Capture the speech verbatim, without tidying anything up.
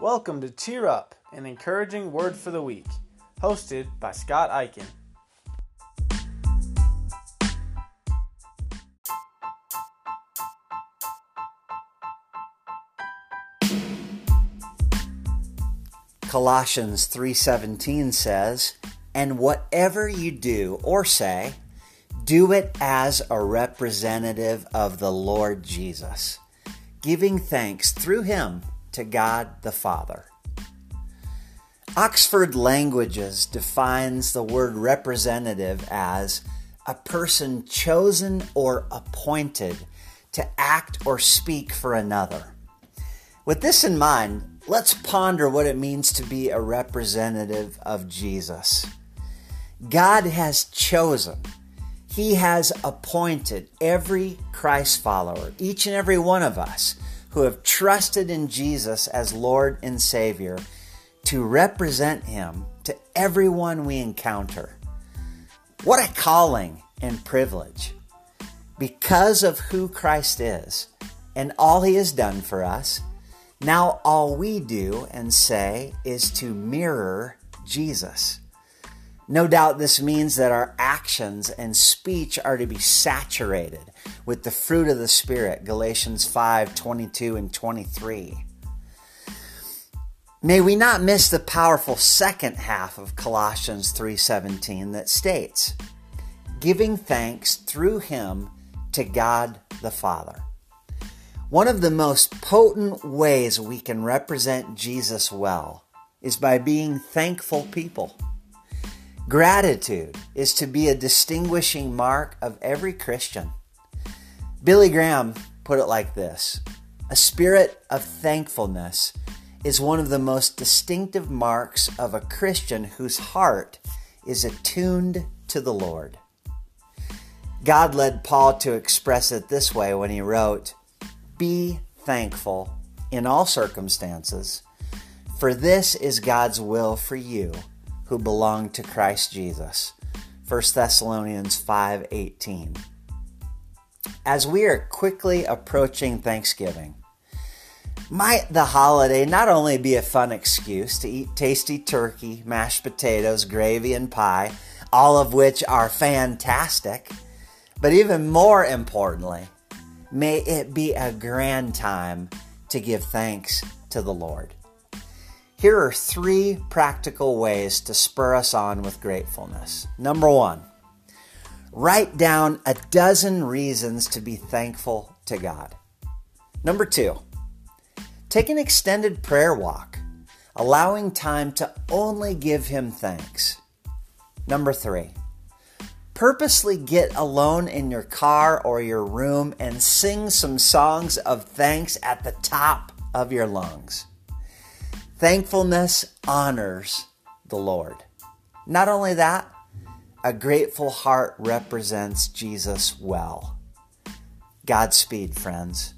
Welcome to Cheer Up, an encouraging word for the week, hosted by Scott Eichen. Colossians three seventeen says, "And whatever you do or say, do it as a representative of the Lord Jesus, giving thanks through him to God the Father." Oxford Languages defines the word representative as a person chosen or appointed to act or speak for another. With this in mind, let's ponder what it means to be a representative of Jesus. God has chosen, He has appointed every Christ follower, each and every one of us, who have trusted in Jesus as Lord and Savior, to represent Him to everyone we encounter. What a calling and privilege. Because of who Christ is and all He has done for us, now all we do and say is to mirror Jesus. No doubt this means that our actions and speech are to be saturated with the fruit of the Spirit, Galatians five twenty-two and twenty-three. May we not miss the powerful second half of Colossians three seventeen that states, "Giving thanks through Him to God the Father." One of the most potent ways we can represent Jesus well is by being thankful people. Gratitude is to be a distinguishing mark of every Christian. Billy Graham put it like this: "A spirit of thankfulness is one of the most distinctive marks of a Christian whose heart is attuned to the Lord." God led Paul to express it this way when he wrote, "Be thankful in all circumstances, for this is God's will for you who belong to Christ Jesus." First Thessalonians five eighteen. As we are quickly approaching Thanksgiving, might the holiday not only be a fun excuse to eat tasty turkey, mashed potatoes, gravy, and pie, all of which are fantastic, but even more importantly, may it be a grand time to give thanks to the Lord. Here are three practical ways to spur us on with gratefulness. Number one, write down a dozen reasons to be thankful to God. Number two, take an extended prayer walk, allowing time to only give Him thanks. Number three, purposely get alone in your car or your room and sing some songs of thanks at the top of your lungs. Thankfulness honors the Lord. Not only that, a grateful heart represents Jesus well. Godspeed, friends.